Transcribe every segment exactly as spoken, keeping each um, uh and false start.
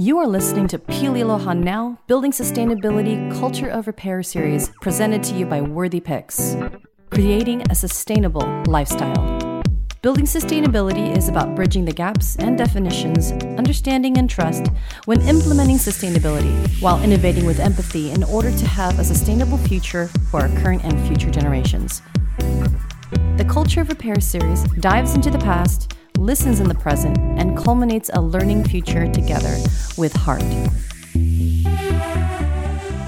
You are listening to Pili Aloha Now, Building Sustainability, Culture of Repair Series, presented to you by Worthy Picks. Creating a sustainable lifestyle. Building sustainability is about bridging the gaps and definitions, understanding and trust when implementing sustainability, while innovating with empathy in order to have a sustainable future for our current and future generations. The Culture of Repair Series dives into the past, listens in the present, and culminates a learning future together with heart.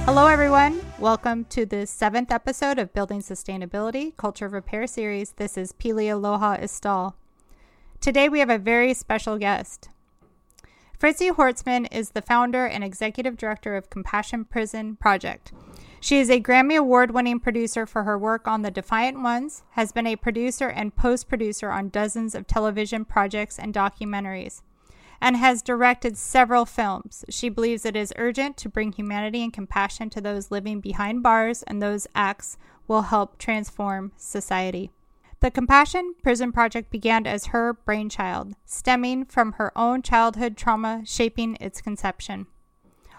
Hello, everyone. Welcome to the seventh episode of Building Sustainability, Culture of Repair Series. This is Pili Aloha Estal. Today, we have a very special guest. Fritzi Horstman is the founder and executive director of Compassion Prison Project. She is a Grammy Award-winning producer for her work on The Defiant Ones, has been a producer and post-producer on dozens of television projects and documentaries, and has directed several films. She believes it is urgent to bring humanity and compassion to those living behind bars, and those acts will help transform society. The Compassion Prison Project began as her brainchild, stemming from her own childhood trauma shaping its conception.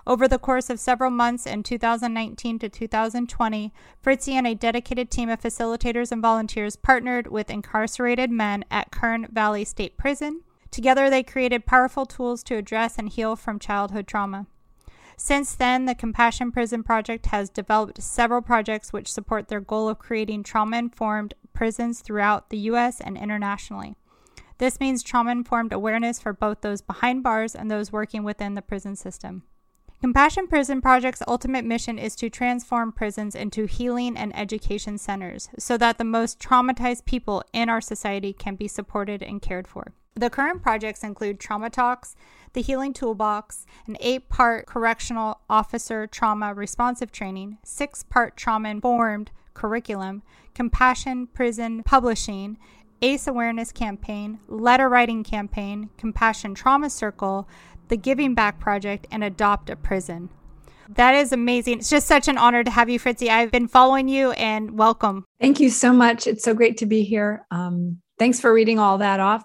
Over the course of several months in two thousand nineteen to two thousand twenty, Fritzi and a dedicated team of facilitators and volunteers partnered with incarcerated men at Kern Valley State Prison. Together, they created powerful tools to address and heal from childhood trauma. Since then, the Compassion Prison Project has developed several projects which support their goal of creating trauma-informed prisons throughout the U S and internationally. This means trauma-informed awareness for both those behind bars and those working within the prison system. Compassion Prison Project's ultimate mission is to transform prisons into healing and education centers so that the most traumatized people in our society can be supported and cared for. The current projects include Trauma Talks, the Healing Toolbox, an eight-part correctional officer trauma responsive training, six-part trauma-informed curriculum, Compassion Prison Publishing, ACE Awareness Campaign, Letter Writing Campaign, Compassion Trauma Circle, The Giving Back Project, and Adopt a Prison. That is amazing. It's just such an honor to have you, Fritzi. I've been following you, and welcome. Thank you so much. It's so great to be here. Um, thanks for reading all that off.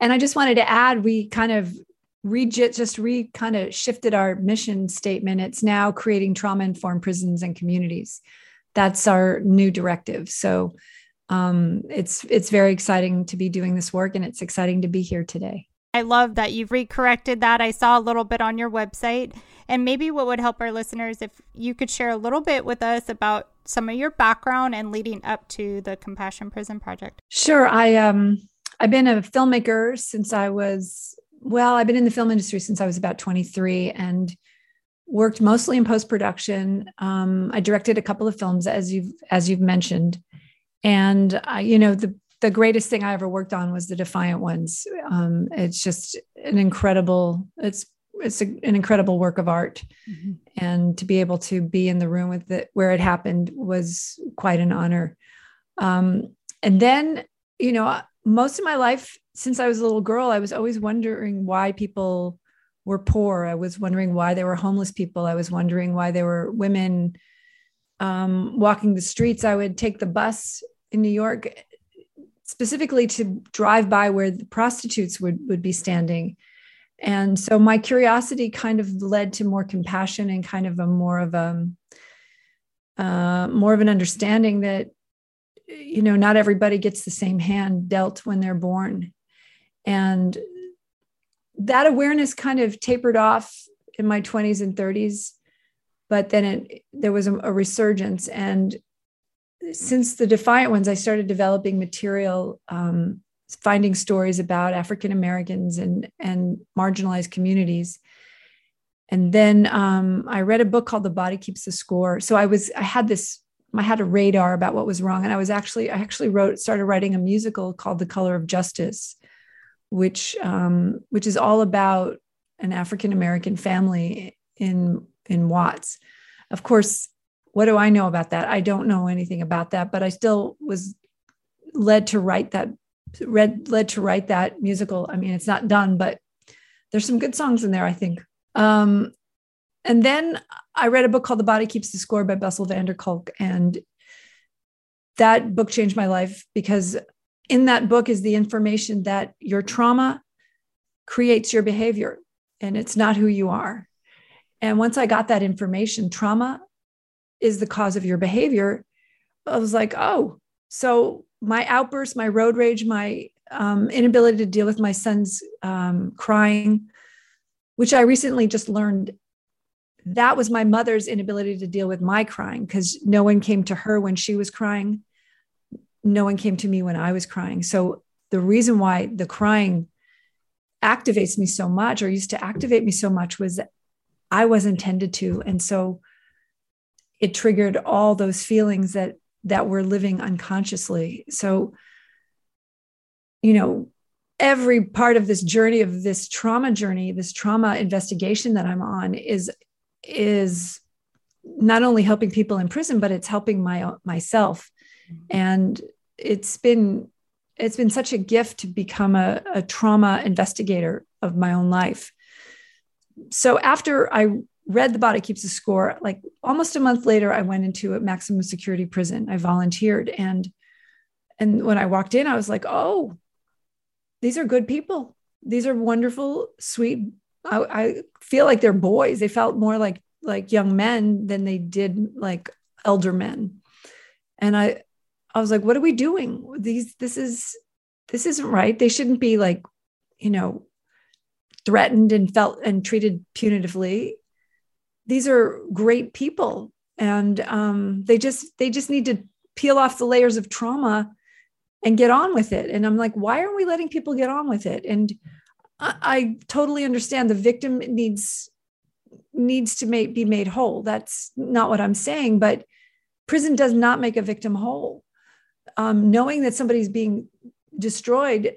And I just wanted to add, we kind of re- just re kind of shifted our mission statement. It's now creating trauma-informed prisons and communities. That's our new directive. So um, it's it's very exciting to be doing this work, and it's exciting to be here today. I love that you've recorrected that. I saw a little bit on your website. And maybe what would help our listeners if you could share a little bit with us about some of your background and leading up to the Compassion Prison Project. Sure. I, um, I've been a filmmaker since I was, well, I've been in the film industry since I was about twenty-three and worked mostly in post-production. Um, I directed a couple of films, as you've, as you've mentioned. And I, you know, the The greatest thing I ever worked on was The Defiant Ones. Um, it's just an incredible, it's it's a, an incredible work of art. Mm-hmm. And to be able to be in the room with it, where it happened, was quite an honor. Um, and then, you know, most of my life, since I was a little girl, I was always wondering why people were poor. I was wondering why there were homeless people. I was wondering why there were women um, walking the streets. I would take the bus in New York specifically to drive by where the prostitutes would, would be standing. And so my curiosity kind of led to more compassion and kind of a more of a, uh, more of an understanding that, you know, not everybody gets the same hand dealt when they're born. And that awareness kind of tapered off in my twenties and thirties, but then it, there was a, a resurgence. And since The Defiant Ones, I started developing material, um, finding stories about African Americans and, and marginalized communities. And then um, I read a book called The Body Keeps the Score. So I was, I had this, I had a radar about what was wrong. And I was actually, I actually wrote, started writing a musical called The Color of Justice, which, um, which is all about an African American family in, in Watts. Of course, what do I know about that? I don't know anything about that, but I still was led to write that, read, led to write that musical. I mean, it's not done, but there's some good songs in there, I think. Um, and then I read a book called The Body Keeps the Score by Bessel van der Kolk. And that book changed my life because in that book is the information that your trauma creates your behavior. and it's not who you are. And once I got that information, trauma is the cause of your behavior, I was like, oh, so my outburst, my road rage, my um, inability to deal with my son's um, crying, which I recently just learned that was my mother's inability to deal with my crying, because no one came to her when she was crying. No one came to me when I was crying. So the reason why the crying activates me so much, or used to activate me so much, was that I wasn't tended to. And so it triggered all those feelings that that we're living unconsciously. So, you know, every part of this journey of this trauma journey, this trauma investigation that I'm on is, is not only helping people in prison, but it's helping my, myself. And it's been, it's been such a gift to become a, a trauma investigator of my own life. So after I read The Body Keeps the Score, like almost a month later, I went into a maximum security prison. I volunteered. And, and when I walked in, I was like, oh, these are good people. These are wonderful, sweet. I, I feel like they're boys. They felt more like, like young men than they did like elder men. And I, I was like, what are we doing? These, this is, this isn't right. They shouldn't be like, you know, threatened and felt and treated punitively. These are great people. And um, they just, they just need to peel off the layers of trauma and get on with it. And I'm like, why aren't we letting people get on with it? And I, I totally understand the victim needs, needs to make, be made whole. That's not what I'm saying, but prison does not make a victim whole. Um, knowing that somebody's being destroyed,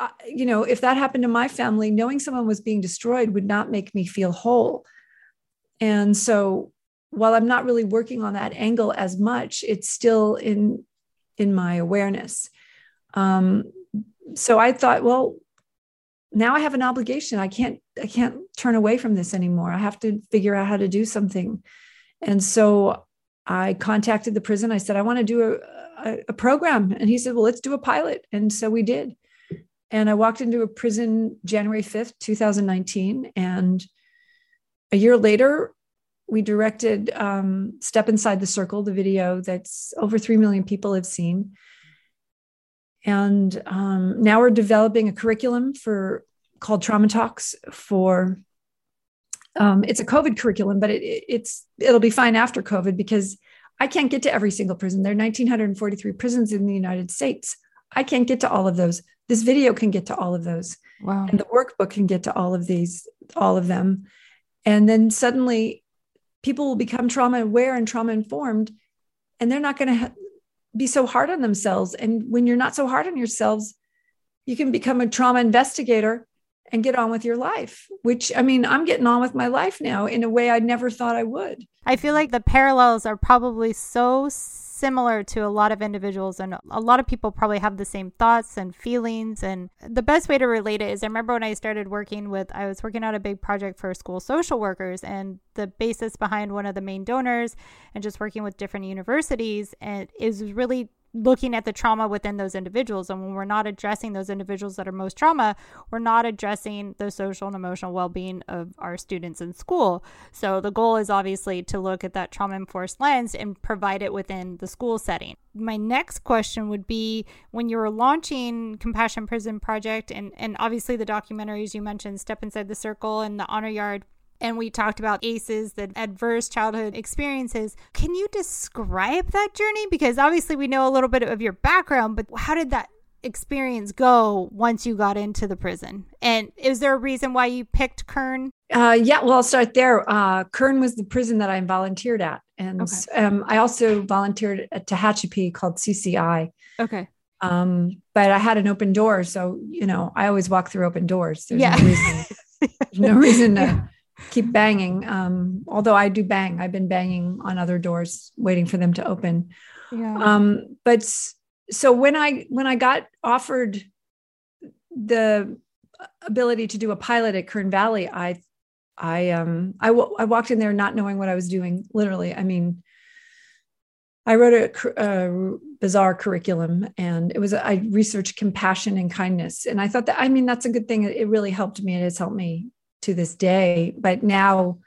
uh, you know, if that happened to my family, knowing someone was being destroyed would not make me feel whole. And so while I'm not really working on that angle as much, it's still in, in my awareness. Um, so I thought, well, now I have an obligation. I can't, I can't turn away from this anymore. I have to figure out how to do something. And so I contacted the prison. I said, I want to do a, a program. And he said, well, let's do a pilot. And so we did. And I walked into a prison January fifth, two thousand nineteen. And a year later, we directed um, Step Inside the Circle, the video that's over three million people have seen. And um, now we're developing a curriculum for called Trauma Talks for Um, it's a COVID curriculum, but it, it, it's it'll be fine after COVID, because I can't get to every single prison. There are one thousand nine hundred forty-three prisons in the United States. I can't get to all of those. This video can get to all of those. Wow. And the workbook can get to all of these, all of them. And then suddenly people will become trauma aware and trauma informed, and they're not going to ha- be so hard on themselves. And when you're not so hard on yourselves, you can become a trauma investigator and get on with your life, which, I mean, I'm getting on with my life now in a way I never thought I would. I feel like the parallels are probably so similar to a lot of individuals, and a lot of people probably have the same thoughts and feelings. And the best way to relate it is, I remember when I started working with, I was working on a big project for school social workers, and the basis behind one of the main donors, and just working with different universities, and is really looking at the trauma within those individuals. And when we're not addressing those individuals that are most trauma, we're not addressing the social and emotional well-being of our students in school. So the goal is obviously to look at that trauma-informed lens and provide it within the school setting. My next question would be, when you were launching Compassion Prison Project, and, and obviously the documentaries you mentioned, Step Inside the Circle and The Honor Yard, and we talked about ACEs, the adverse childhood experiences. Can you describe that journey? Because obviously we know a little bit of your background, but how did that experience go once you got into the prison? And is there a reason why you picked Kern? Uh, yeah, well, I'll start there. Uh, Kern was the prison that I volunteered at. And okay. um, I also volunteered at Tehachapi called C C I. Okay. Um, but I had an open door. So, you know, I always walk through open doors. There's yeah. no reason, no reason to... Yeah. keep banging. Um, although I do bang, I've been banging on other doors, waiting for them to open. Yeah. Um, but so when I, when I got offered the ability to do a pilot at Kern Valley, I, I, um, I, w- I walked in there not knowing what I was doing. Literally. I mean, I wrote a, a bizarre curriculum, and it was, I researched compassion and kindness. And I thought that, I mean, that's a good thing. It really helped me. It has helped me to this day. But now,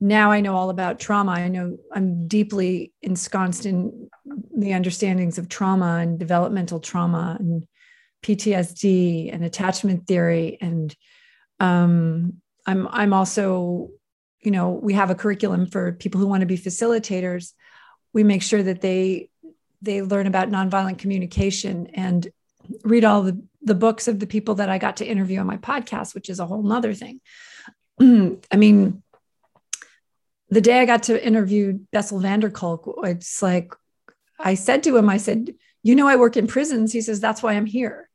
now I know all about trauma. I know I'm deeply ensconced in the understandings of trauma and developmental trauma and P T S D and attachment theory. And um, I'm, I'm also, you know, we have a curriculum for people who want to be facilitators. We make sure that they, they learn about nonviolent communication and read all the, the books of the people that I got to interview on my podcast, which is a whole nother thing. I mean, the day I got to interview Bessel van der Kolk, it's like, I said to him, I said, you know, I work in prisons. He says, that's why I'm here.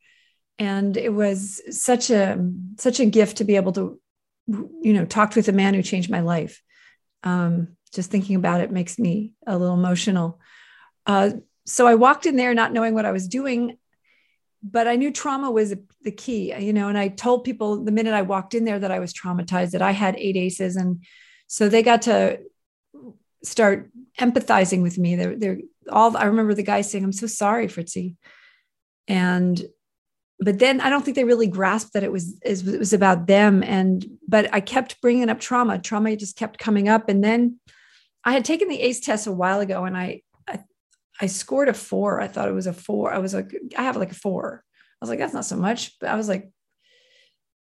And it was such a, such a gift to be able to, you know, talk with a man who changed my life. Um, just thinking about it makes me a little emotional. Uh, so I walked in there not knowing what I was doing, but I knew trauma was the key, you know, and I told people the minute I walked in there that I was traumatized, that I had eight A C Es. And so they got to start empathizing with me. They're, they're all, I remember the guy saying, I'm so sorry, Fritzi. And, but then I don't think they really grasped that it was, it was about them. And, but I kept bringing up trauma. Trauma just kept coming up. And then I had taken the A C E test a while ago and I, I, I scored a four. I thought it was a four. I was like, I have like a four. I was like, that's not so much. But I was like,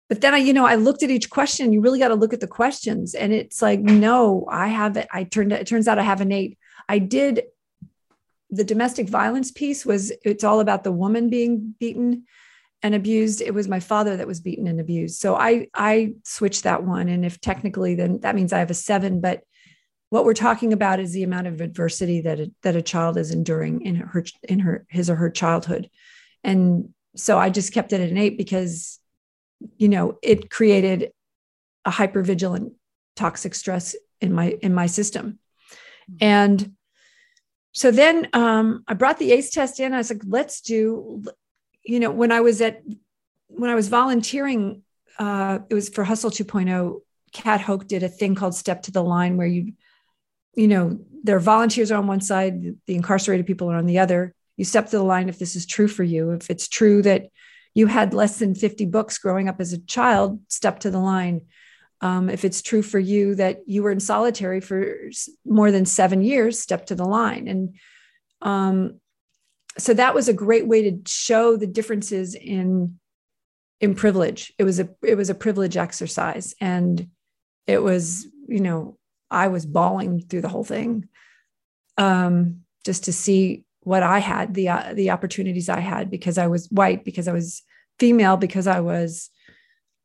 but then I, you know, I looked at each question. You really got to look at the questions. And it's like, no, I have it. I turned it turns out I have an eight. I did. The domestic violence piece was, it's all about the woman being beaten and abused. It was my father that was beaten and abused. So I, I switched that one. And if technically, then that means I have a seven, but what we're talking about is the amount of adversity that a, that a child is enduring in her, in her, his or her childhood. And so I just kept it at an eight because, you know, it created a hypervigilant toxic stress in my, in my system. And so then um, I brought the A C E test in. I was like, let's do, you know, when I was at, when I was volunteering, uh, it was for Hustle two point oh, Cat Hoke did a thing called Step to the Line where you, you know, their volunteers are on one side, the incarcerated people are on the other. You step to the line if this is true for you. If it's true that you had less than fifty books growing up as a child, step to the line. Um, if it's true for you that you were in solitary for more than seven years, step to the line. And um, so that was a great way to show the differences in in privilege. It was a it was a privilege exercise, and it was, you know, I was bawling through the whole thing, um, just to see what I had, the uh, the opportunities I had, because I was white, because I was female, because I was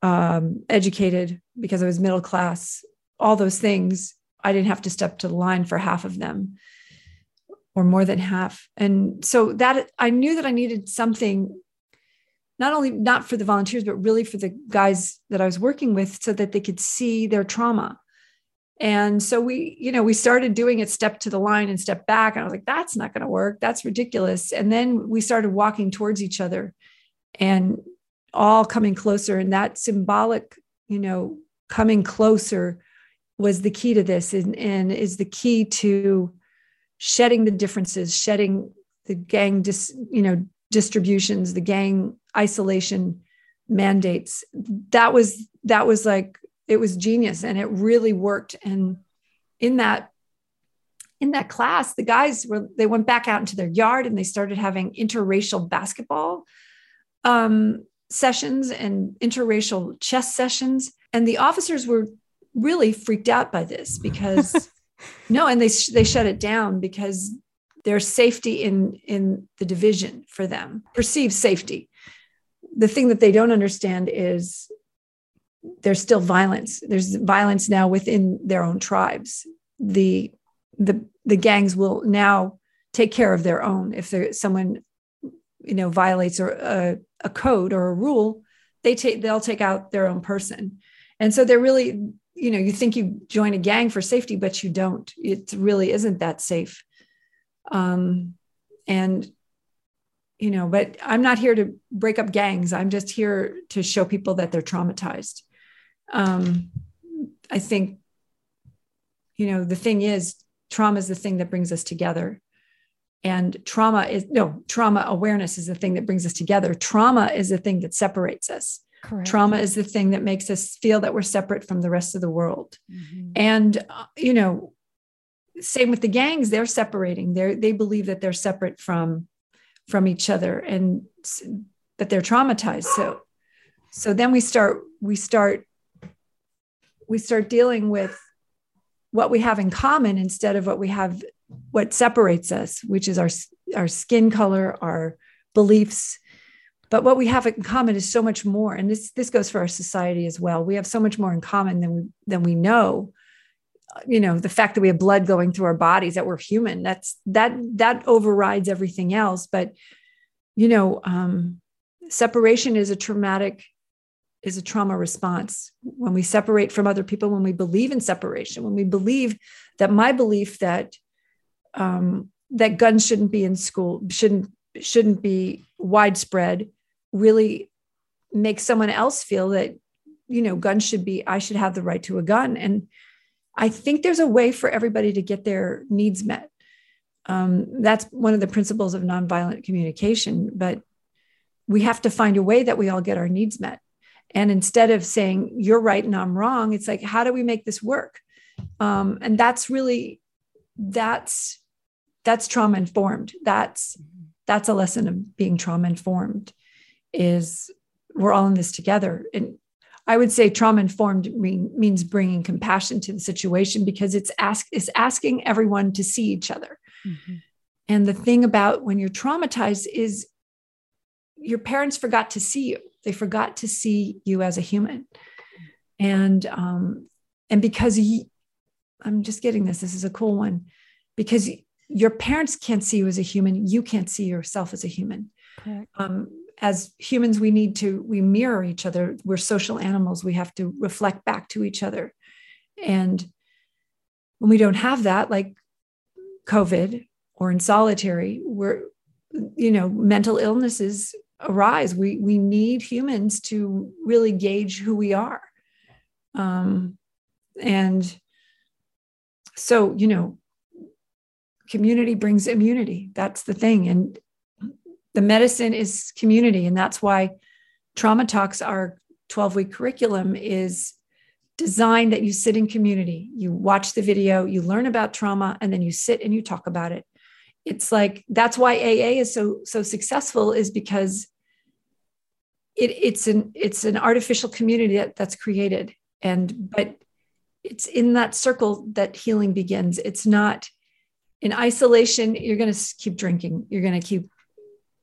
um, educated, because I was middle class, all those things. I didn't have to step to the line for half of them or more than half. And so that I knew that I needed something, not only not for the volunteers, but really for the guys that I was working with so that they could see their trauma. And so we, you know, we started doing it step to the line and step back. And I was like, that's not going to work. That's ridiculous. And then we started walking towards each other and all coming closer. And that symbolic, you know, coming closer was the key to this, and, and is the key to shedding the differences, shedding the gang, dis, you know, distributions, the gang isolation mandates. That was, that was like, it was genius and it really worked. And in that, in that class, the guys were, they went back out into their yard and they started having interracial basketball, um, sessions and interracial chess sessions. And the officers were really freaked out by this because no, and they, sh- they shut it down because there's safety in, in the division for them, perceived safety. The thing that they don't understand is there's still violence. There's violence now within their own tribes. The, the, the gangs will now take care of their own. If there, someone, you know, violates or a, a code or a rule, they take, they'll take out their own person. And so they're really, you know, you think you join a gang for safety, but you don't, it really isn't that safe. Um, and, you know, but I'm not here to break up gangs. I'm just here to show people that they're traumatized. Um, I think, you know, the thing is, trauma is the thing that brings us together. And trauma is, no, trauma awareness is the thing that brings us together. Trauma is the thing that separates us. Correct. Trauma is the thing that makes us feel that we're separate from the rest of the world. Mm-hmm. And, uh, you know, same with the gangs, they're separating. They're, they believe that they're separate from, from each other and that they're traumatized. So, so then we start, we start, we start dealing with what we have in common instead of what we have, what separates us, which is our, our skin color, our beliefs. But what we have in common is so much more. And this, this goes for our society as well. We have so much more in common than we, than we know. You know, the fact that we have blood going through our bodies, that we're human, that's, that, that overrides everything else. But, you know, um, separation is a traumatic, is a trauma response. When we separate from other people, when we believe in separation, when we believe that my belief that, um, that guns shouldn't be in school, shouldn't, shouldn't be widespread, really makes someone else feel that, you know, guns should be, I should have the right to a gun. And I think there's a way for everybody to get their needs met. Um, that's one of the principles of nonviolent communication, but we have to find a way that we all get our needs met. And instead of saying, you're right and I'm wrong, it's like, how do we make this work? Um, and that's really, that's, that's trauma informed. That's, that's a lesson of being trauma informed, is we're all in this together. And I would say trauma informed mean, means bringing compassion to the situation, because it's ask it's asking everyone to see each other. Mm-hmm. And the thing about when you're traumatized is your parents forgot to see you. They forgot to see you as a human. And, um, and because you, I'm just getting this, this is a cool one, because your parents can't see you as a human, you can't see yourself as a human. Okay. Um, as humans, we need to, we mirror each other. We're social animals. We have to reflect back to each other. And when we don't have that, like COVID or in solitary, we're, you know, mental illnesses arise. We, we need humans to really gauge who we are. Um, and so, you know, community brings immunity. That's the thing. And the medicine is community. And that's why Trauma Talks, our twelve-week curriculum, is designed that you sit in community, you watch the video, you learn about trauma, and then you sit and you talk about it. It's like, that's why A A is so, so successful, is because it, it's an, it's an artificial community that, that's created. And, but it's in that circle that healing begins. It's not in isolation. You're going to keep drinking. You're going to keep,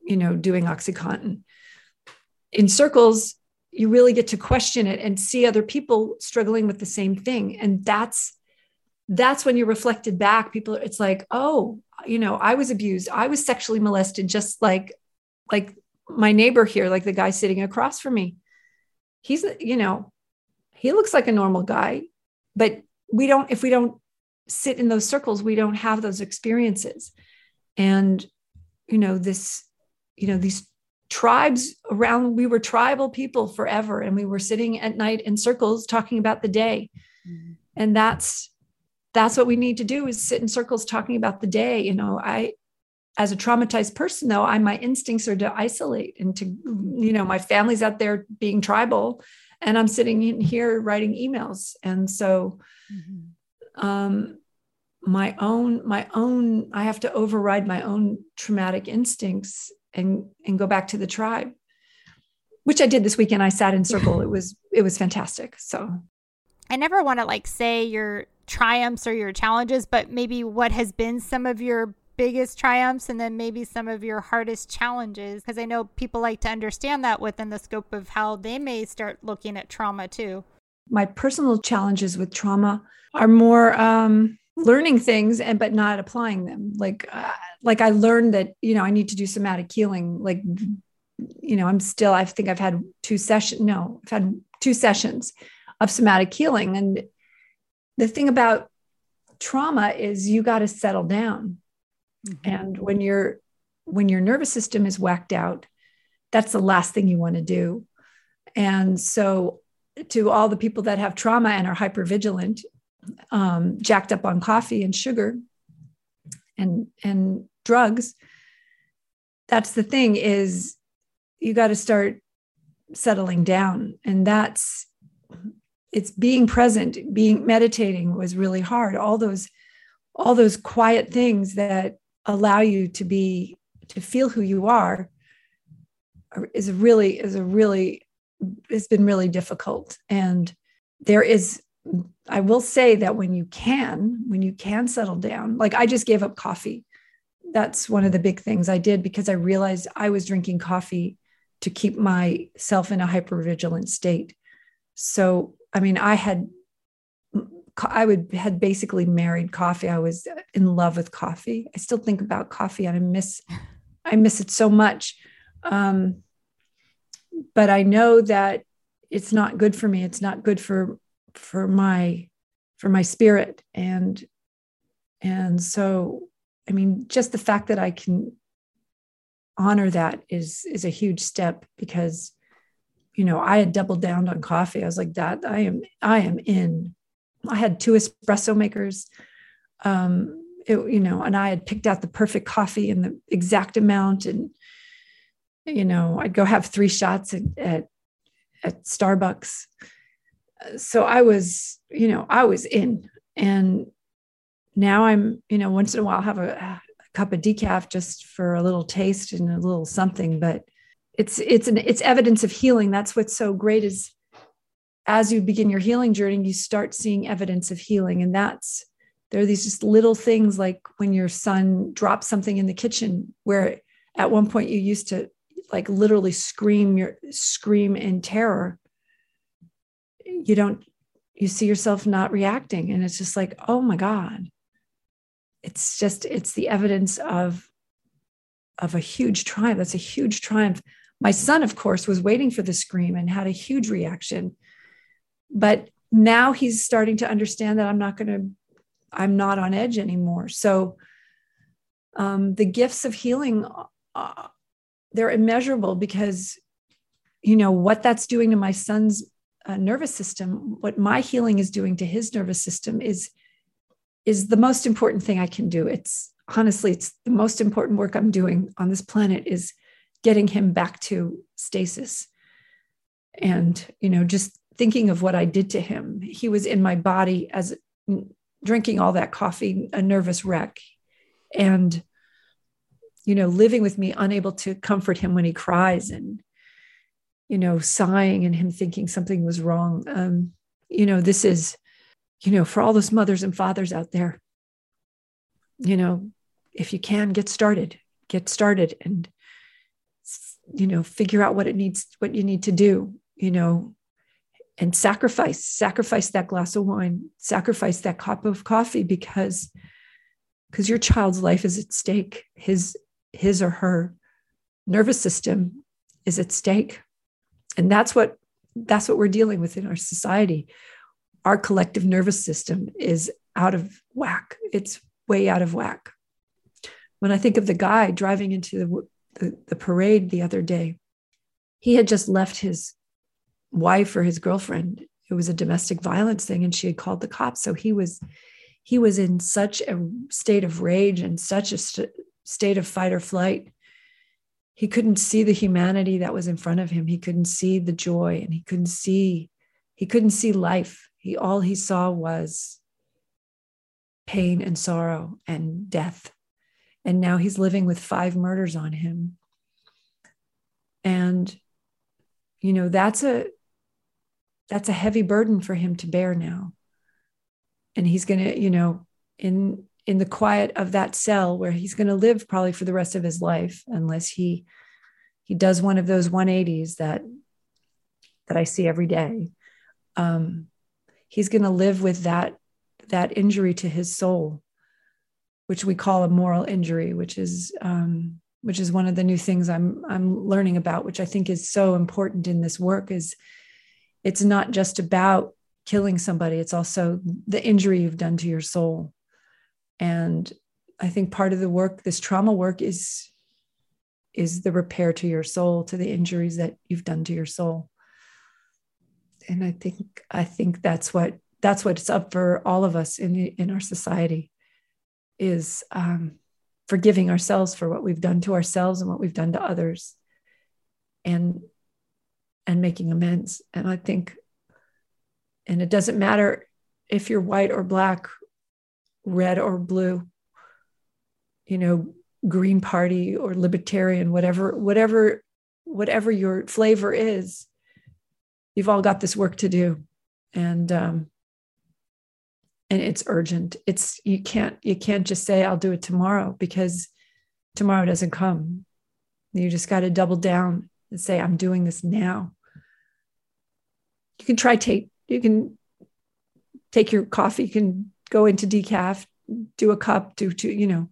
you know, doing OxyContin. In circles, you really get to question it and see other people struggling with the same thing. And that's, that's when you're reflected back. People, it's like, oh, you know, I was abused. I was sexually molested, just like, like my neighbor here, like the guy sitting across from me. He's, you know, he looks like a normal guy, but we don't, if we don't sit in those circles, we don't have those experiences. And, you know, this, you know, these tribes around, we were tribal people forever. And we were sitting at night in circles talking about the day. Mm-hmm. And that's, that's what we need to do, is sit in circles talking about the day. You know, I, as a traumatized person though, I, my instincts are to isolate and to, you know, my family's out there being tribal and I'm sitting in here writing emails. And so, mm-hmm. um, my own, my own, I have to override my own traumatic instincts and, and go back to the tribe, which I did this weekend. I sat in circle. It was, it was fantastic. So I never want to like say your triumphs or your challenges, but maybe what has been some of your biggest triumphs and then maybe some of your hardest challenges, because I know people like to understand that within the scope of how they may start looking at trauma too. My personal challenges with trauma are more, um, learning things and, but not applying them. Like, uh, like I learned that, you know, I need to do somatic healing. Like, you know, I'm still, I think I've had two sessions. No, I've had two sessions of somatic healing. And the thing about trauma is you got to settle down. Mm-hmm. And when you're, when your nervous system is whacked out, that's the last thing you want to do. And so to all the people that have trauma and are hypervigilant, um, jacked up on coffee and sugar and, and drugs. That's the thing, is you got to start settling down. And that's, it's being present, being meditating was really hard. All those, all those quiet things that allow you to be, to feel who you are is really, is a really, it's been really difficult. And there is, I will say that when you can, when you can settle down, like I just gave up coffee. That's one of the big things I did, because I realized I was drinking coffee to keep myself in a hypervigilant state. So, I mean, I had, I would had basically married coffee. I was in love with coffee. I still think about coffee and I miss, I miss it so much. Um, but I know that it's not good for me. It's not good for, for my, for my spirit. And, and so, I mean, just the fact that I can honor that is, is a huge step, because, you know, I had doubled down on coffee. I was like, that I am, I am in, I had two espresso makers, um, it, you know, and I had picked out the perfect coffee and the exact amount. And, you know, I'd go have three shots at, at, at Starbucks. So I was, you know, I was in, and now I'm, you know, once in a while I'll have a, a cup of decaf just for a little taste and a little something, but it's, it's an, it's evidence of healing. That's what's so great is as you begin your healing journey, you start seeing evidence of healing. And that's, there are these just little things, like when your son drops something in the kitchen, where at one point you used to like literally scream your scream in terror. You don't, you see yourself not reacting. And it's just like, oh my God, it's just, it's the evidence of, of a huge triumph. That's a huge triumph. My son, of course, was waiting for the scream and had a huge reaction, but now he's starting to understand that I'm not going to, I'm not on edge anymore. So um, the gifts of healing, uh, they're immeasurable, because, you know, what that's doing to my son's uh, nervous system, what my healing is doing to his nervous system is, is the most important thing I can do. It's honestly, it's the most important work I'm doing on this planet, is getting him back to stasis. And, you know, just thinking of what I did to him, he was in my body as drinking all that coffee, a nervous wreck, and, you know, living with me, unable to comfort him when he cries, and, you know, sighing and him thinking something was wrong. Um, you know, this is, you know, for all those mothers and fathers out there, you know, if you can get started, get started and, you know, figure out what it needs, what you need to do, you know, and sacrifice, sacrifice that glass of wine, sacrifice that cup of coffee, because, because your child's life is at stake. His, his or her nervous system is at stake. And that's what, that's what we're dealing with in our society. Our collective nervous system is out of whack. It's way out of whack. When I think of the guy driving into the, the, the parade the other day, he had just left his wife or his girlfriend. It was a domestic violence thing, and she had called the cops. So he was, he was in such a state of rage and such a st- state of fight or flight. He couldn't see the humanity that was in front of him. He couldn't see the joy, and he couldn't see, he couldn't see life. He, all he saw was pain and sorrow and death. And now he's living with five murders on him. And, you know, that's a, that's a heavy burden for him to bear now. And he's going to, you know, in, in the quiet of that cell where he's going to live probably for the rest of his life, unless he, he does one of those one eighties that, that I see every day. Um, he's going to live with that, that injury to his soul, which we call a moral injury, which is, um, which is one of the new things I'm, I'm learning about, which I think is so important in this work, is it's not just about killing somebody. It's also the injury you've done to your soul. And I think part of the work, this trauma work, is, is the repair to your soul, to the injuries that you've done to your soul. And I think, I think that's what, that's what's up for all of us in the, in our society, is um, forgiving ourselves for what we've done to ourselves and what we've done to others. And and making amends. And I think, and it doesn't matter if you're white or black, red or blue, you know, Green Party or Libertarian, whatever, whatever, whatever your flavor is, you've all got this work to do. And, um, and it's urgent. It's, you can't, you can't just say, I'll do it tomorrow, because tomorrow doesn't come. You just got to double down and say, I'm doing this now. You can try take, you can take your coffee, you can go into decaf, do a cup, do two, you know,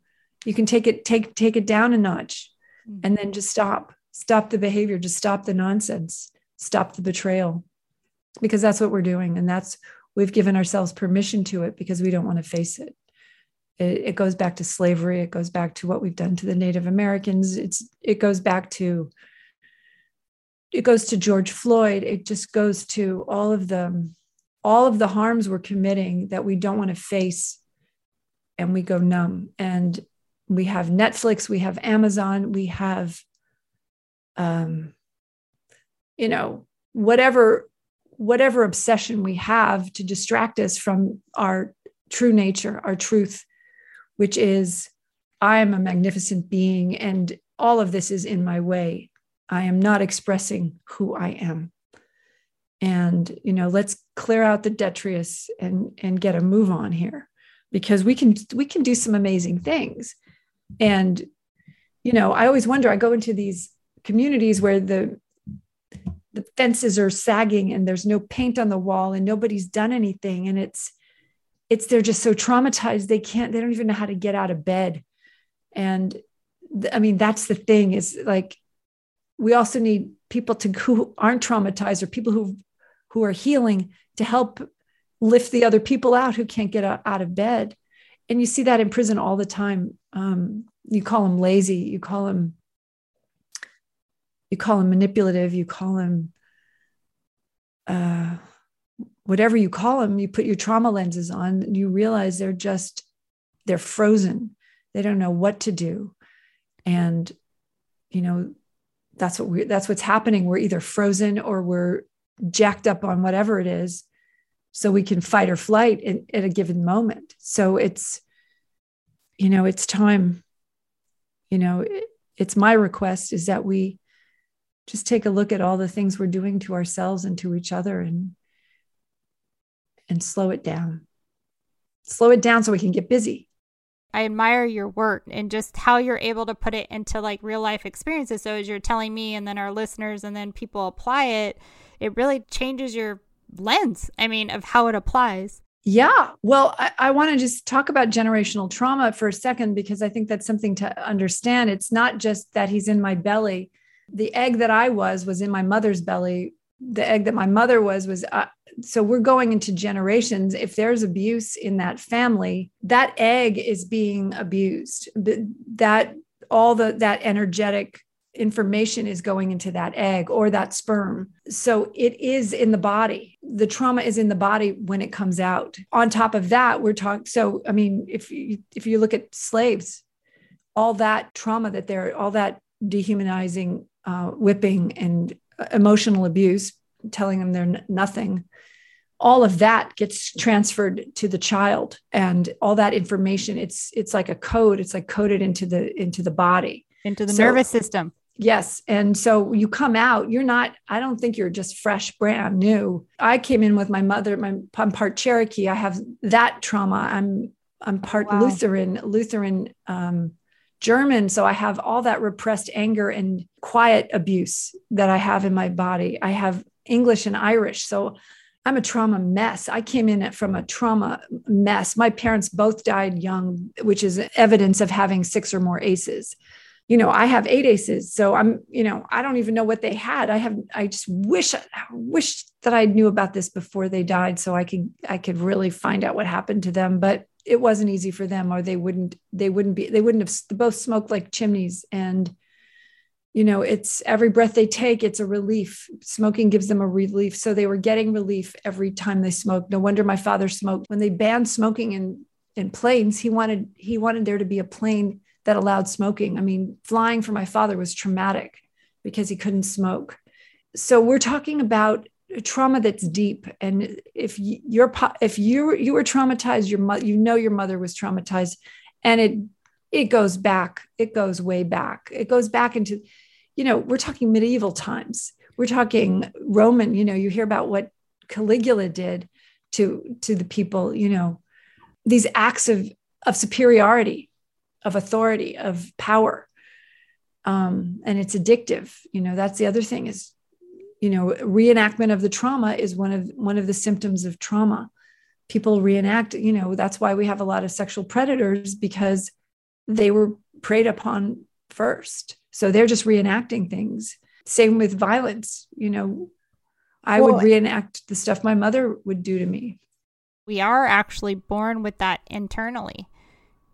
you can take it, take, take it down a notch, mm-hmm. and then just stop, stop the behavior, just stop the nonsense, stop the betrayal, because that's what we're doing. And that's, we've given ourselves permission to it because we don't want to face it. It, it goes back to slavery. It goes back to what we've done to the Native Americans. It's, it goes back to, it goes to George Floyd. It just goes to all of the, all of the harms we're committing that we don't want to face, and we go numb. And we have Netflix, we have Amazon, we have, um, you know, whatever, whatever obsession we have to distract us from our true nature, our truth, which is, I am a magnificent being and all of this is in my way. I am not expressing who I am. And, you know, let's clear out the detritus and, and get a move on here, because we can, we can do some amazing things. And, you know, I always wonder, I go into these communities where the, the fences are sagging and there's no paint on the wall and nobody's done anything. And it's, it's, they're just so traumatized. They can't, they don't even know how to get out of bed. And th- I mean, that's the thing, is like, we also need people to, who aren't traumatized, or people who, who are healing, to help lift the other people out who can't get out of bed. And you see that in prison all the time. Um, you call them lazy, you call them, you call them manipulative, you call them, uh, whatever you call them, you put your trauma lenses on and you realize they're just, they're frozen. They don't know what to do. And, you know, that's what we, that's what's happening. We're either frozen or we're jacked up on whatever it is, so we can fight or flight in, at a given moment. So it's, you know, it's time, you know, it, it's my request is that we just take a look at all the things we're doing to ourselves and to each other, and, and slow it down, slow it down so we can get busy. I admire your work and just how you're able to put it into like real life experiences. So as you're telling me, and then our listeners, and then people apply it, it really changes your lens, I mean, of how it applies. Yeah. Well, I, I want to just talk about generational trauma for a second, because I think that's something to understand. It's not just that he's in my belly. The egg that I was, was in my mother's belly. The egg that my mother was, was, uh, so we're going into generations. If there's abuse in that family, that egg is being abused. That all the, that energetic information is going into that egg or that sperm. So it is in the body. The trauma is in the body when it comes out. On top of that, we're talking, so, I mean, if you, if you look at slaves, all that trauma that they're, all that dehumanizing, uh, whipping and emotional abuse, telling them they're n- nothing, all of that gets transferred to the child, and all that information, it's, it's like a code. It's like coded into the, into the body, into the so, nervous system. Yes. And so you come out, you're not, I don't think you're just fresh, brand new. I came in with my mother, my, I'm part Cherokee. I have that trauma. I'm, I'm part wow. Lutheran, Lutheran, um, German. So I have all that repressed anger and quiet abuse that I have in my body. I have English and Irish. So I'm a trauma mess. I came in from a trauma mess. My parents both died young, which is evidence of having six or more A C Es. You know, I have eight A C Es. So I'm, you know, I don't even know what they had. I have, I just wish, I wish that I knew about this before they died, so I could, I could really find out what happened to them. But it wasn't easy for them, or they wouldn't, they wouldn't be, they wouldn't have they both smoked like chimneys. And, you know, it's every breath they take, it's a relief. Smoking gives them a relief. So they were getting relief every time they smoked. No wonder my father smoked. When they banned smoking in, in planes, he wanted, he wanted there to be a plane that allowed smoking. I mean, flying for my father was traumatic because he couldn't smoke. So we're talking about trauma that's deep. And if you're, if you, you were traumatized, your mo- you know, your mother was traumatized, and it, it goes back, it goes way back. It goes back into, you know, we're talking medieval times. We're talking Roman, you know, you hear about what Caligula did to, to the people, you know, these acts of, of superiority, of authority, of power. Um, and it's addictive. You know, that's the other thing is, you know, reenactment of the trauma is one of, one of the symptoms of trauma. People reenact, you know, that's why we have a lot of sexual predators, because they were preyed upon first. So they're just reenacting things. Same with violence. You know, I well, would reenact the stuff my mother would do to me. We are actually born with that internally.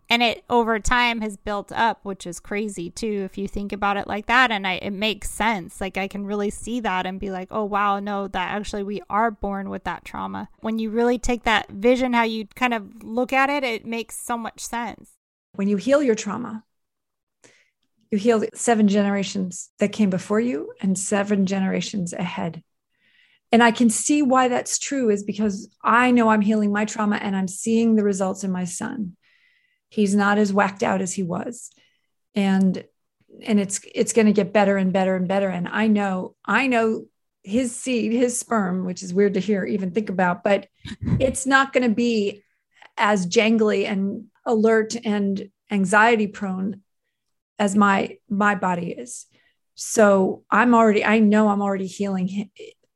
And it over time has built up, which is crazy too, if you think about it like that. And I, it makes sense. Like I can really see that and be like, oh, wow, no, that actually we are born with that trauma. When you really take that vision, how you kind of look at it, it makes so much sense. When you heal your trauma, you heal seven generations that came before you and seven generations ahead. And I can see why that's true, is because I know I'm healing my trauma and I'm seeing the results in my son. He's not as whacked out as he was. And, and it's, it's going to get better and better and better. And I know, I know his seed, his sperm, which is weird to hear, even think about, but it's not going to be as jangly and alert and anxiety prone as my, my body is. So I'm already, I know I'm already healing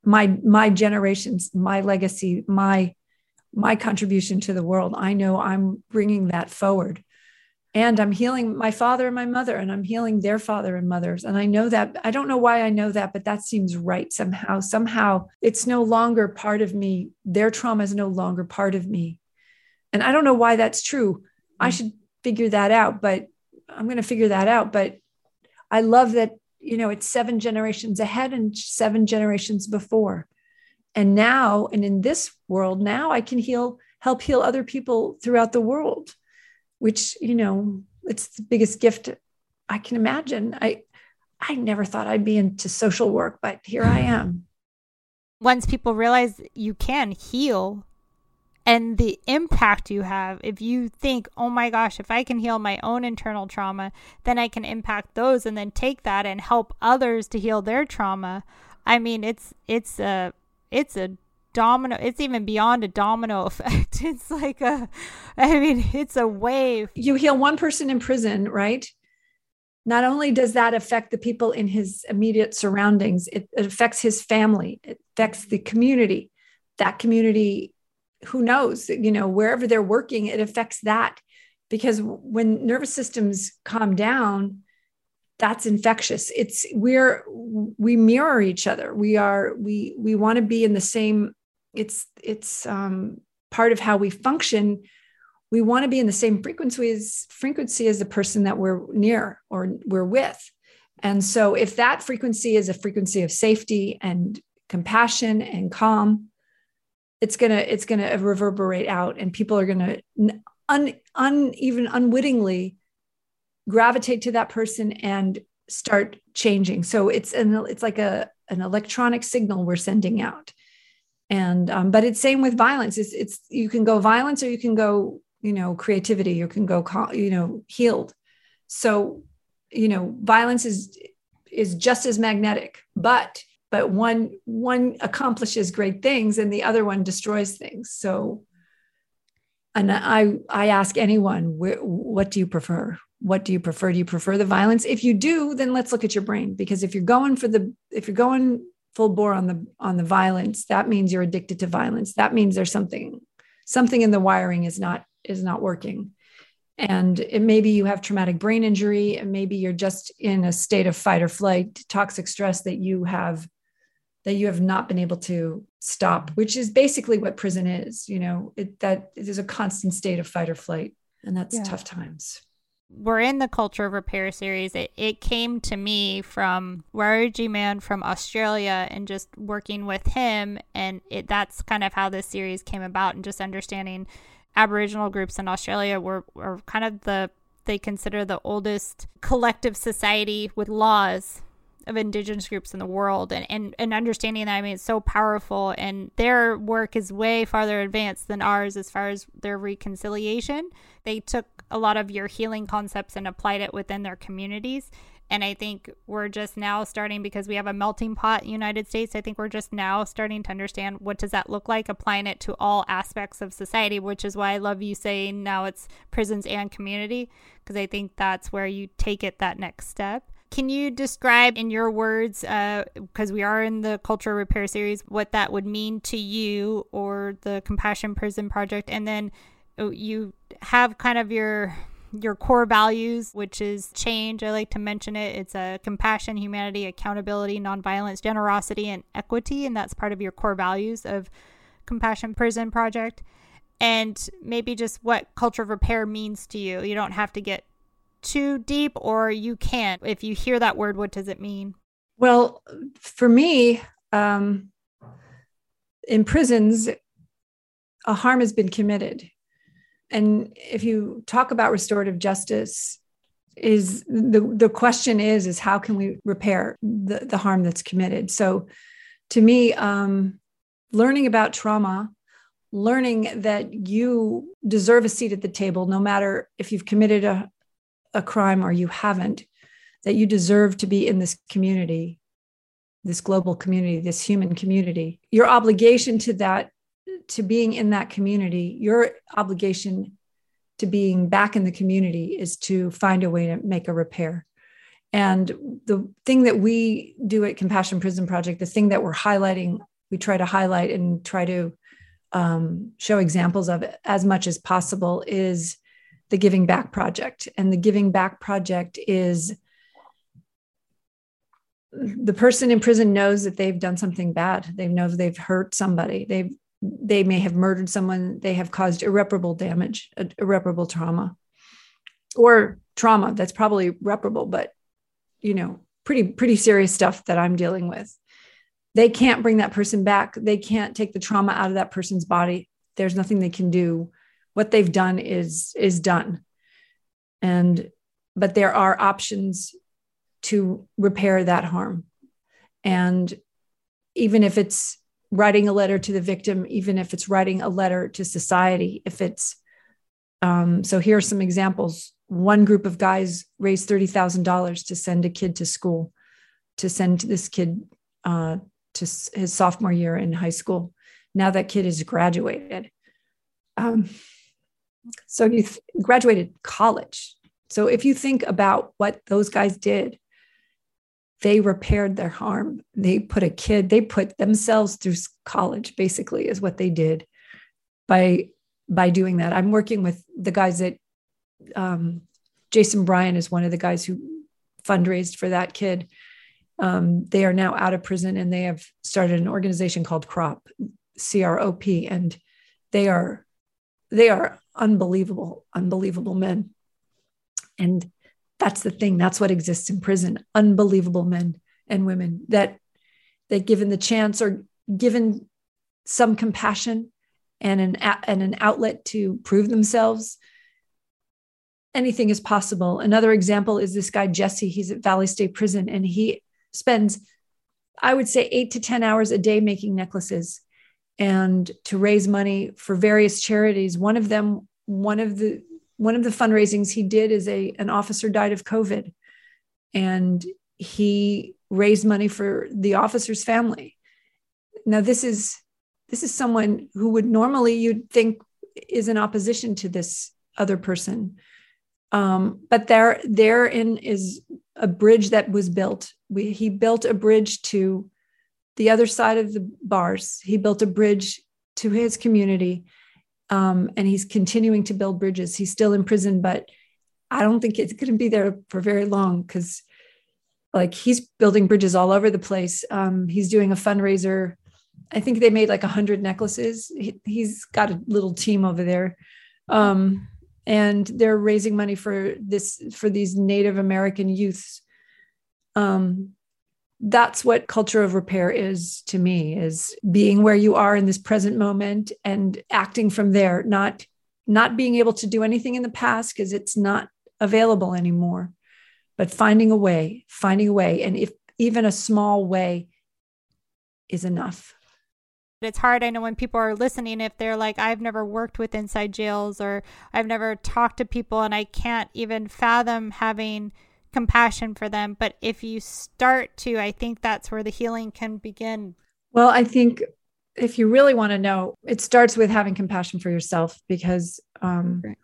my, my generations, my legacy, my, my contribution to the world. I know I'm bringing that forward, and I'm healing my father and my mother, and I'm healing their father and mothers. And I know that, I don't know why I know that, but that seems right somehow, somehow it's no longer part of me. Their trauma is no longer part of me. And I don't know why that's true. Mm-hmm. I should figure that out, but I'm going to figure that out. But I love that, you know, it's seven generations ahead and seven generations before. And now, and in this world, now I can heal, help heal other people throughout the world, which, you know, it's the biggest gift I can imagine. I, I never thought I'd be into social work, but here I am. Once people realize you can heal and the impact you have, if you think, oh my gosh, if I can heal my own internal trauma, then I can impact those and then take that and help others to heal their trauma. I mean, it's, it's a, It's a domino. It's even beyond a domino effect. It's like a, I mean, it's a wave. You heal one person in prison, right? Not only does that affect the people in his immediate surroundings, it, it affects his family. It affects the community. That community, who knows, you know, wherever they're working, it affects that. Because when nervous systems calm down, that's infectious. It's we're, we mirror each other. We are, we, we want to be in the same, it's, it's um, part of how we function. We want to be in the same frequency as frequency as the person that we're near or we're with. And so if that frequency is a frequency of safety and compassion and calm, it's going to, it's going to reverberate out, and people are going to un, un, even unwittingly gravitate to that person and start changing. So it's an, it's like a, an electronic signal we're sending out. And, um, but it's same with violence. It's, it's, you can go violence or you can go, you know, creativity, you can go, you know, healed. So, you know, violence is, is just as magnetic, but, but one, one accomplishes great things and the other one destroys things. So, and I, I ask anyone, wh- what do you prefer? What do you prefer? Do you prefer the violence? If you do, then let's look at your brain, because if you're going for the, if you're going full bore on the, on the violence, that means you're addicted to violence. That means there's something, something in the wiring is not, is not working. And it maybe you have traumatic brain injury, and maybe you're just in a state of fight or flight, toxic stress that you have, that you have not been able to stop, which is basically what prison is. You know, it, that it is a constant state of fight or flight, and that's yeah. tough times. We're in the Culture of Repair series. It, it came to me from Rariji Man from Australia, and just working with him. And it, that's kind of how this series came about, and just understanding Aboriginal groups in Australia were, were kind of the, they consider the oldest collective society with laws of indigenous groups in the world, and, and, and understanding that, I mean, it's so powerful, and their work is way farther advanced than ours as far as their reconciliation. They took a lot of your healing concepts and applied it within their communities. And I think we're just now starting, because we have a melting pot in the United States, I think we're just now starting to understand what does that look like, applying it to all aspects of society, which is why I love you saying now it's prisons and community, because I think that's where you take it that next step. Can you describe in your words, uh, because we are in the Culture Repair Series, what that would mean to you or the Compassion Prison Project? And then you have kind of your... your core values, which is change. I like to mention it. It's a compassion, humanity, accountability, nonviolence, generosity, and equity. And that's part of your core values of Compassion Prison Project. And maybe just what Culture of Repair means to you. You don't have to get too deep, or you can. If you hear that word, what does it mean? Well, for me, um, in prisons, a harm has been committed. And if you talk about restorative justice, is the, the question is, is how can we repair the, the harm that's committed? So to me, um, learning about trauma, learning that you deserve a seat at the table, no matter if you've committed a, a crime or you haven't, that you deserve to be in this community, this global community, this human community, your obligation to that, to being in that community, your obligation to being back in the community is to find a way to make a repair. And the thing that we do at Compassion Prison Project, the thing that we're highlighting, we try to highlight and try to um, show examples of it as much as possible, is the Giving Back Project. And the Giving Back Project is the person in prison knows that they've done something bad. They know they've hurt somebody. They've They may have murdered someone. They have caused irreparable damage, irreparable trauma, or trauma that's probably reparable, but, you know, pretty, pretty serious stuff that I'm dealing with. They can't bring that person back. They can't take the trauma out of that person's body. There's nothing they can do. What they've done is, is done. And, but there are options to repair that harm. And even if it's writing a letter to the victim, even if it's writing a letter to society, if it's, um, so here are some examples. One group of guys raised thirty thousand dollars to send a kid to school, to send this kid uh, to his sophomore year in high school. Now that kid has graduated. Um, so you th- graduated college. So if you think about what those guys did, they repaired their harm. They put a kid, they put themselves through college, basically, is what they did by, by doing that. I'm working with the guys that, um, Jason Bryan is one of the guys who fundraised for that kid. Um, they are now out of prison, and they have started an organization called CROP, C R O P, and they are, they are unbelievable, unbelievable men. And that's the thing. That's what exists in prison. Unbelievable men and women that, that given the chance or given some compassion and an, and an outlet to prove themselves, anything is possible. Another example is this guy, Jesse. He's at Valley State Prison, and he spends, I would say, eight to ten hours a day making necklaces and to raise money for various charities. One of them, one of the, One of the fundraisings he did is a an officer died of COVID, and he raised money for the officer's family. Now, this is this is someone who would normally you'd think is in opposition to this other person, um, but there therein is a bridge that was built. We, he built a bridge to the other side of the bars. He built a bridge to his community. Um, and he's continuing to build bridges. He's still in prison, but I don't think it's going to be there for very long, because like he's building bridges all over the place. Um, he's doing a fundraiser. I think they made like a hundred necklaces. He, he's got a little team over there. Um, and they're raising money for this, for these Native American youths. Um, that's what Culture of Repair is to me, is being where you are in this present moment and acting from there, not, not being able to do anything in the past because it's not available anymore, but finding a way, finding a way. And if, even a small way is enough. It's hard. I know when people are listening, if they're like, I've never worked with inside jails, or I've never talked to people, and I can't even fathom having compassion for them. But if you start to, I think that's where the healing can begin. Well, I think if you really want to know, it starts with having compassion for yourself, because um, right.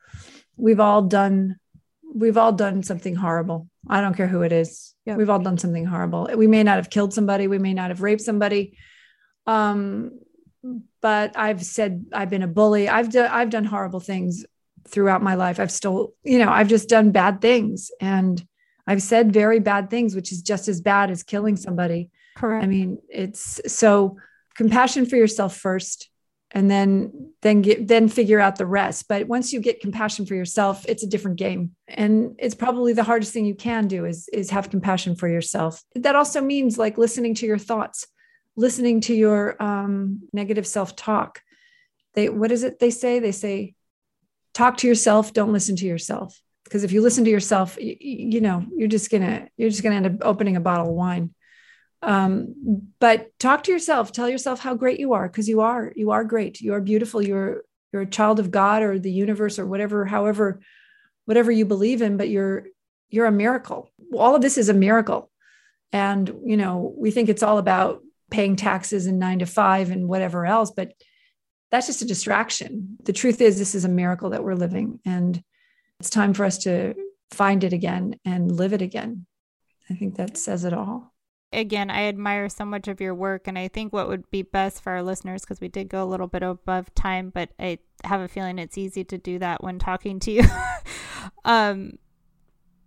we've all done, we've all done something horrible. I don't care who it is. Yep. We've all done something horrible. We may not have killed somebody. We may not have raped somebody. Um, but I've said, I've been a bully. I've done, I've done horrible things throughout my life. I've still, you know, I've just done bad things, and I've said very bad things, which is just as bad as killing somebody. Correct. I mean, it's so compassion for yourself first, and then, then get, then figure out the rest. But once you get compassion for yourself, it's a different game. And it's probably the hardest thing you can do is, is have compassion for yourself. That also means like listening to your thoughts, listening to your um, negative self-talk. They, what is it they say? They say, talk to yourself, don't listen to yourself. Because if you listen to yourself, you, you know, you're just gonna, you're just gonna end up opening a bottle of wine. Um, but talk to yourself, tell yourself how great you are. Cause you are, you are great. You are beautiful. You're, you're a child of God or the universe or whatever, however, whatever you believe in, but you're, you're a miracle. All of this is a miracle. And, you know, we think it's all about paying taxes and nine to five and whatever else, but that's just a distraction. The truth is, this is a miracle that we're living, and it's time for us to find it again and live it again. I think that says it all. Again, I admire so much of your work, and I think what would be best for our listeners, because we did go a little bit above time, but I have a feeling it's easy to do that when talking to you, um,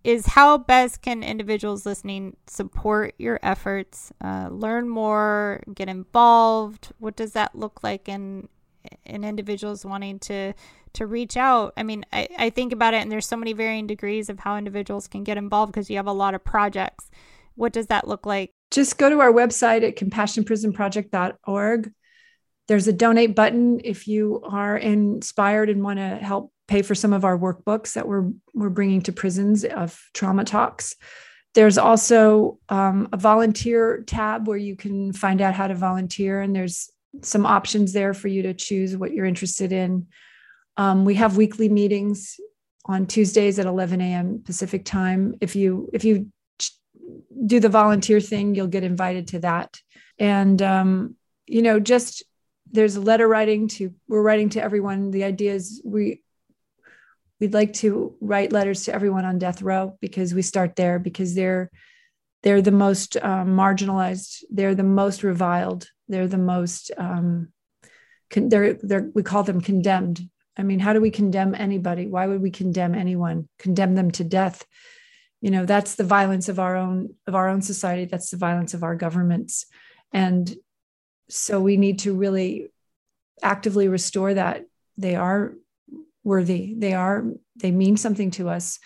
is how best can individuals listening support your efforts, uh, learn more, get involved? What does that look like in in individuals wanting to to reach out? I mean, I, I think about it, and there's so many varying degrees of how individuals can get involved, because you have a lot of projects. What does that look like? Just go to our website at compassion prison project dot org. There's a donate button if you are inspired and want to help pay for some of our workbooks that we're we're bringing to prisons of Trauma Talks. There's also um, a volunteer tab where you can find out how to volunteer, and there's some options there for you to choose what you're interested in. Um, we have weekly meetings on Tuesdays at eleven a.m. Pacific time. If you if you do the volunteer thing, you'll get invited to that. And, um, you know, just, there's a letter writing to, we're writing to everyone. The idea is we, we'd like to write letters to everyone on death row, because we start there, because they're, they're the most um, marginalized. They're the most reviled. They're the most, um, con- they're, they're, we call them condemned. I mean, how do we condemn anybody? Why would we condemn anyone? Condemn them to death. You know, that's the violence of our own, of our own society. That's the violence of our governments. And so we need to really actively restore that. They are worthy. They are, they mean something to us.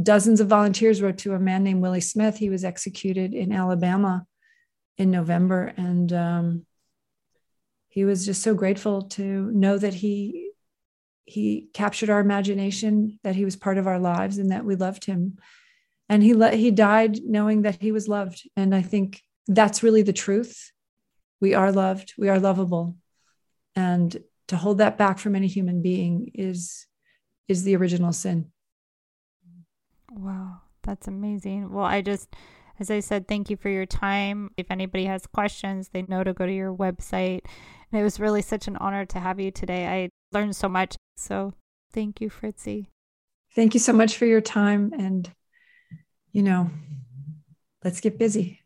Dozens of volunteers wrote to a man named Willie Smith. He was executed in Alabama in November. And um, he was just so grateful to know that he, he captured our imagination, that he was part of our lives, and that we loved him. And he let, he died knowing that he was loved. And I think that's really the truth. We are loved. We are lovable. And to hold that back from any human being is, is the original sin. Wow. That's amazing. Well, I just, as I said, thank you for your time. If anybody has questions, they know to go to your website. And it was really such an honor to have you today. I learned so much. So thank you, Fritzi. Thank you so much for your time. And, you know, let's get busy.